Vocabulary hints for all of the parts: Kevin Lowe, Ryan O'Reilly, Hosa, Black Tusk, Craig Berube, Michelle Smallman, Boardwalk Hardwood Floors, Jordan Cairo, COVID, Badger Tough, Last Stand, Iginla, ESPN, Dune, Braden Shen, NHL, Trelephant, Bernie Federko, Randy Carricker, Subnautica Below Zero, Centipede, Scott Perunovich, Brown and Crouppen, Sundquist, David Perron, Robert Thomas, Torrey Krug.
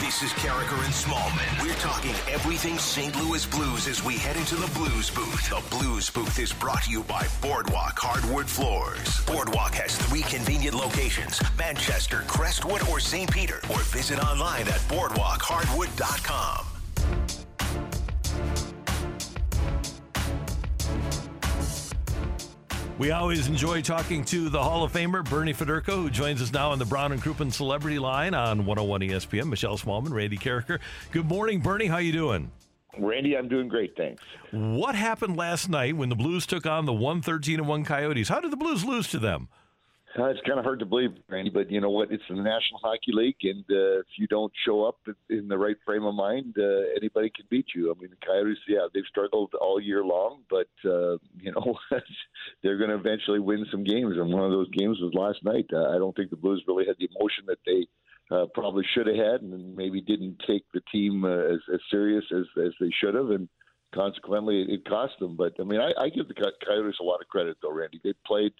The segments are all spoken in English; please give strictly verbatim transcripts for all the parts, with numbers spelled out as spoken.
This is Carricker and Smallman. We're talking everything Saint Louis Blues as we head into the Blues Booth. The Blues Booth is brought to you by Boardwalk Hardwood Floors. Boardwalk has three convenient locations, Manchester, Crestwood, or Saint Peter. Or visit online at boardwalk hardwood dot com. We always enjoy talking to the Hall of Famer, Bernie Federko, who joins us now on the Brown and Crouppen Celebrity Line on one oh one E S P N. Michelle Smallman, Randy Carricker. Good morning, Bernie. How you doing? Randy, I'm doing great, thanks. What happened last night when the Blues took on the one thirteen to one Coyotes? How did the Blues lose to them? Uh, it's kind of hard to believe, Randy, but you know what? It's the National Hockey League, and uh, if you don't show up in the right frame of mind, uh, anybody can beat you. I mean, the Coyotes, yeah, they've struggled all year long, but uh, you know what? They're going to eventually win some games, and one of those games was last night. Uh, I don't think the Blues really had the emotion that they uh, probably should have had, and maybe didn't take the team uh, as, as serious as, as they should have, and consequently, it cost them. But, I mean, I, I give the Coyotes a lot of credit, though, Randy. They played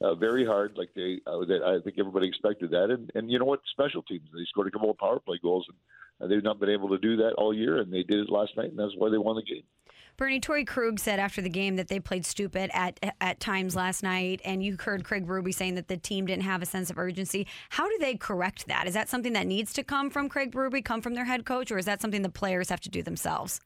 Uh, very hard, like they, uh, they. I think everybody expected that, and, and you know what? Special teams. They scored a couple of power play goals, and uh, they've not been able to do that all year, and they did it last night, and that's why they won the game. Bernie, Torrey Krug said after the game that they played stupid at at times last night, and you heard Craig Berube saying that the team didn't have a sense of urgency. How do they correct that? Is that something that needs to come from Craig Berube, come from their head coach, or is that something the players have to do themselves?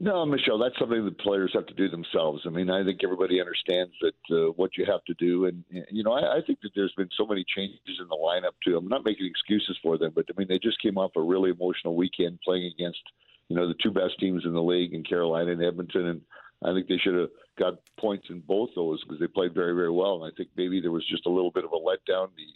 No, Michelle, that's something the players have to do themselves. I mean, I think everybody understands that uh, what you have to do. And, you know, I, I think that there's been so many changes in the lineup, too. I'm not making excuses for them, but, I mean, they just came off a really emotional weekend playing against, you know, the two best teams in the league in Carolina and Edmonton. And I think they should have got points in both those because they played very, very well. And I think maybe there was just a little bit of a letdown. The,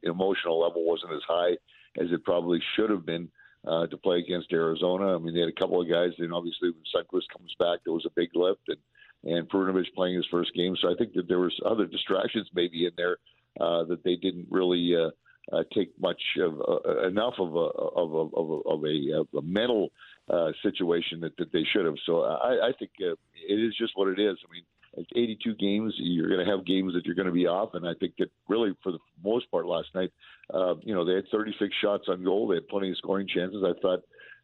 the emotional level wasn't as high as it probably should have been. Uh, to play against Arizona. I mean, they had a couple of guys, and obviously when Sundquist comes back, there was a big lift, and, and Perunovich playing his first game. So I think that there was other distractions maybe in there uh, that they didn't really uh, uh, take much of uh, enough of a of a, of a, of a, of a mental uh, situation that, that they should have. So I, I think uh, it is just what it is. I mean, it's eighty-two games. You're going to have games that you're going to be off, and I think that really for the most part last night, uh, you know, they had thirty-six shots on goal. They had plenty of scoring chances. I thought,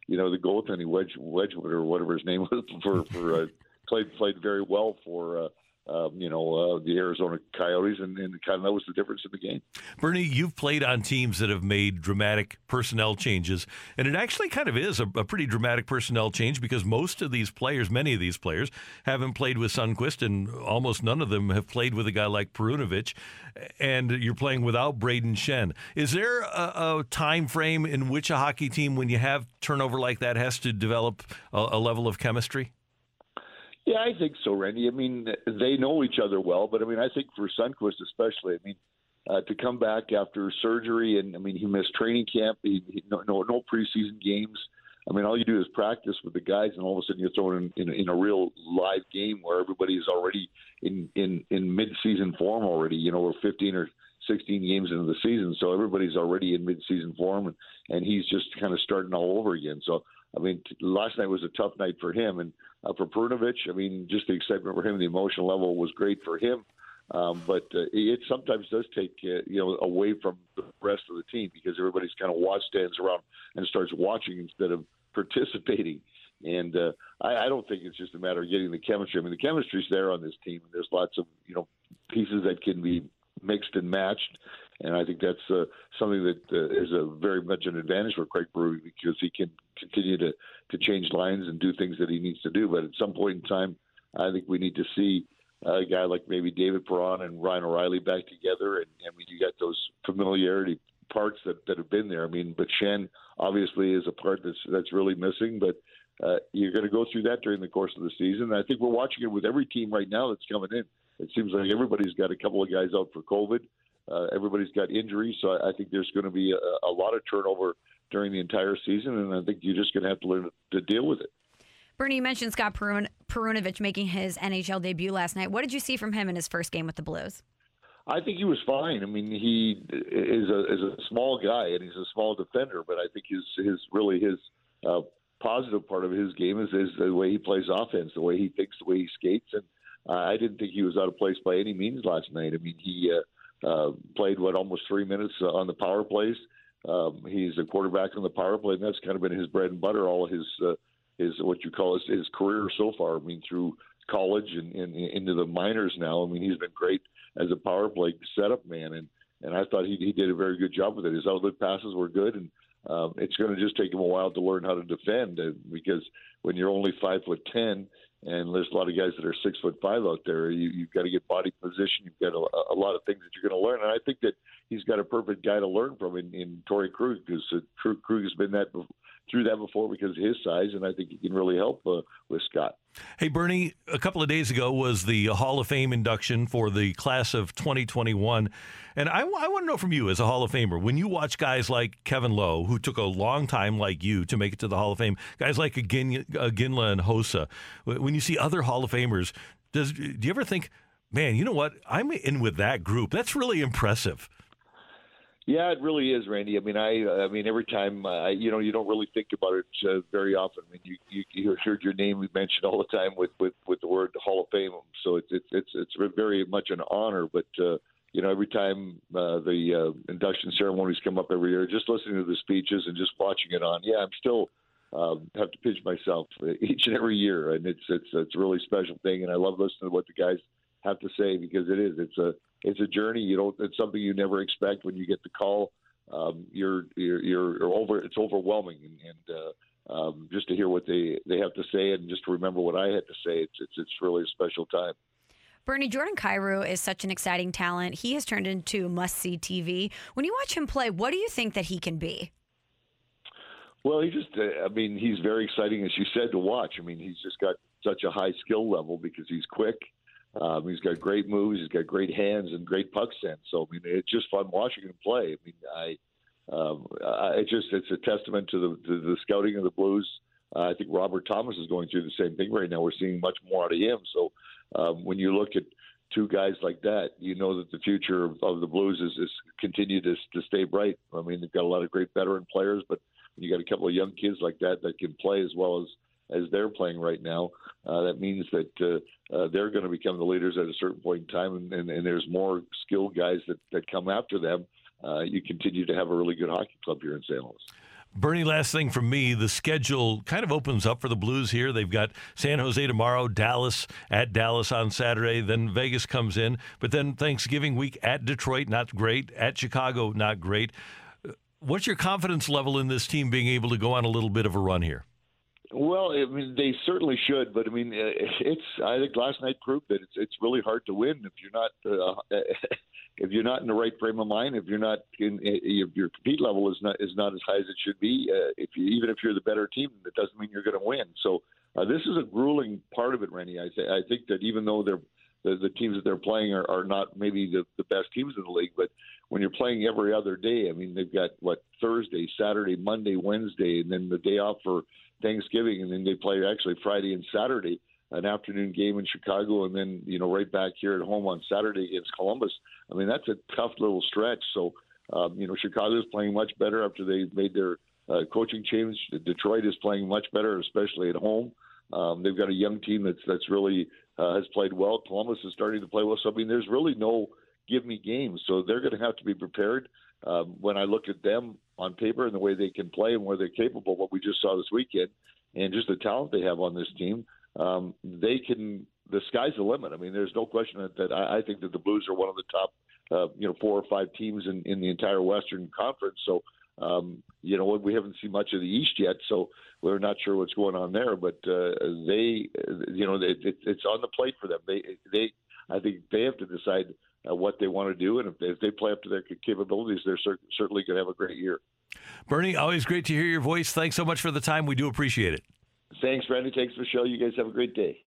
you know, the goaltending Wedge Wedgwood or whatever his name was for for uh, played played very well for. Uh, Um, you know, uh, the Arizona Coyotes, and, and kind of that was the difference in the game. Bernie, you've played on teams that have made dramatic personnel changes, and it actually kind of is a, a pretty dramatic personnel change because most of these players, many of these players, haven't played with Sundquist, and almost none of them have played with a guy like Perunovich, and you're playing without Braden Shen. Is there a, a time frame in which a hockey team, when you have turnover like that, has to develop a, a level of chemistry? Yeah, I think so, Randy. I mean, they know each other well, but I mean, I think for Sundquist especially, I mean, uh, to come back after surgery, and I mean, he missed training camp, he, he, no, no, no preseason games. I mean, all you do is practice with the guys, and all of a sudden you're thrown in, in, in a real live game where everybody is already in, in, in mid-season form already. You know, we're fifteen or sixteen games into the season, so everybody's already in mid-season form, and, and he's just kind of starting all over again. So, I mean, t- last night was a tough night for him, and uh, for Perunovich, I mean, just the excitement for him, the emotional level was great for him. Um, but uh, it sometimes does take, uh, you know, away from the rest of the team because everybody's kind of watch stands around and starts watching instead of participating. And uh, I, I don't think it's just a matter of getting the chemistry. I mean, the chemistry's there on this team, and there's lots of, you know, pieces that can be mixed and matched. And I think that's uh, something that uh, is a very much an advantage for Craig Berube because he can continue to, to change lines and do things that he needs to do. But at some point in time, I think we need to see a guy like maybe David Perron and Ryan O'Reilly back together. And, and when you got those familiarity parts that, that have been there. I mean, but Shen obviously is a part that's, that's really missing. But uh, you're going to go through that during the course of the season. And I think we're watching it with every team right now that's coming in. It seems like everybody's got a couple of guys out for COVID. Uh, everybody's got injuries, so I, I think there's going to be a, a lot of turnover during the entire season, and I think you're just going to have to learn to deal with it. Bernie, you mentioned Scott Perun- Perunovich making his N H L debut last night. What did you see from him in his first game with the Blues? I think he was fine. I mean, he is a is a small guy and he's a small defender, but I think his his really his uh, positive part of his game is, is the way he plays offense, the way he thinks, the way he skates. And uh, I didn't think he was out of place by any means last night. I mean, he uh, uh, played what almost three minutes on the power plays. Um, he's a quarterback on the power play, and that's kind of been his bread and butter all of his uh, his what you call his, his career so far. I mean, through college and, and into the minors now. I mean, he's been great as a power play setup man, and, and I thought he, he did a very good job with it. His outlet passes were good, and um, it's going to just take him a while to learn how to defend, because when you're only five foot ten, and there's a lot of guys that are six foot five out there, you, you've got to get body position. You've got a, a lot of things that you're going to learn, and I think that he's got a perfect guy to learn from in, in Torrey Krug, because uh, Krug has been that before. through that before because of his size, and I think he can really help uh, with Scott. Hey, Bernie, a couple of days ago was the Hall of Fame induction for the class of twenty twenty-one, and I, I want to know from you as a Hall of Famer, when you watch guys like Kevin Lowe, who took a long time like you to make it to the Hall of Fame, guys like Iginla and Hosa, when you see other Hall of Famers, does do you ever think, man, you know what, I'm in with that group? That's really impressive. Yeah, it really is, Randy. I mean, I, I mean, every time, uh, you know, you don't really think about it uh, very often. I mean, you, you, you heard your name mentioned all the time with, with, with the word Hall of Fame. So it's it's it's, it's very much an honor. But uh, you know, every time uh, the uh, induction ceremonies come up every year, just listening to the speeches and just watching it on. Yeah, I'm still um, have to pinch myself each and every year, and it's it's it's a really special thing. And I love listening to what the guys have to say, because it is it's a It's a journey. You don't. It's something you never expect when you get the call. Um, you're, you're you're over. It's overwhelming, and, and uh, um, just to hear what they, they have to say, and just to remember what I had to say. It's it's it's really a special time. Bernie, Jordan Cairo is such an exciting talent. He has turned into must-see T V. When you watch him play, what do you think that he can be? Well, he just. Uh, I mean, he's very exciting, as you said, to watch. I mean, he's just got such a high skill level because he's quick. Um, he's got great moves. He's got great hands and great puck sense. So I mean, it's just fun watching him play. I mean, I, um, I it just it's a testament to the to the scouting of the Blues. Uh, I think Robert Thomas is going through the same thing right now. We're seeing much more out of him. So um, when you look at two guys like that, you know that the future of, of the Blues is, is continue to to stay bright. I mean, they've got a lot of great veteran players, but you got a couple of young kids like that that can play as well as. as they're playing right now, uh, that means that uh, uh, they're going to become the leaders at a certain point in time, and, and, and there's more skilled guys that, that come after them. Uh, you continue to have a really good hockey club here in Saint Louis. Bernie, last thing from me, the schedule kind of opens up for the Blues here. They've got San Jose tomorrow, Dallas at Dallas on Saturday, then Vegas comes in, but then Thanksgiving week at Detroit, not great, at Chicago, not great. What's your confidence level in this team being able to go on a little bit of a run here? Well, I mean, they certainly should, but I mean, it's. I think last night proved that it's it's really hard to win if you're not uh, if you're not in the right frame of mind. If you're not in, if your compete level is not is not as high as it should be. Uh, if you, even if you're the better team, that doesn't mean you're going to win. So uh, this is a grueling part of it, Randy. I th- I think that even though they're the, the teams that they're playing are, are not maybe the, the best teams in the league, but when you're playing every other day, I mean, they've got what Thursday, Saturday, Monday, Wednesday, and then the day off for Thanksgiving, and then they play actually Friday and Saturday, an afternoon game in Chicago, and then, you know, right back here at home on Saturday against Columbus. I mean, that's a tough little stretch. So, um, you know, Chicago's playing much better after they made their uh, coaching change. Detroit is playing much better, especially at home. Um, they've got a young team that's that's really uh, has played well. Columbus is starting to play well. So, I mean, there's really no give-me games. So they're going to have to be prepared. Um, when I look at them on paper and the way they can play and where they're capable, what we just saw this weekend, and just the talent they have on this team, um, they can. The sky's the limit. I mean, there's no question that, that I, I think that the Blues are one of the top, uh, you know, four or five teams in, in the entire Western Conference. So, um, you know, we haven't seen much of the East yet, so we're not sure what's going on there. But uh, they, you know, it, it, it's on the plate for them. They, they, I think they have to decide. Uh, what they want to do, and if they, if they play up to their capabilities, they're cer- certainly going to have a great year. Bernie, always great to hear your voice. Thanks so much for the time. We do appreciate it. Thanks, Randy. Thanks, Michelle. You guys have a great day.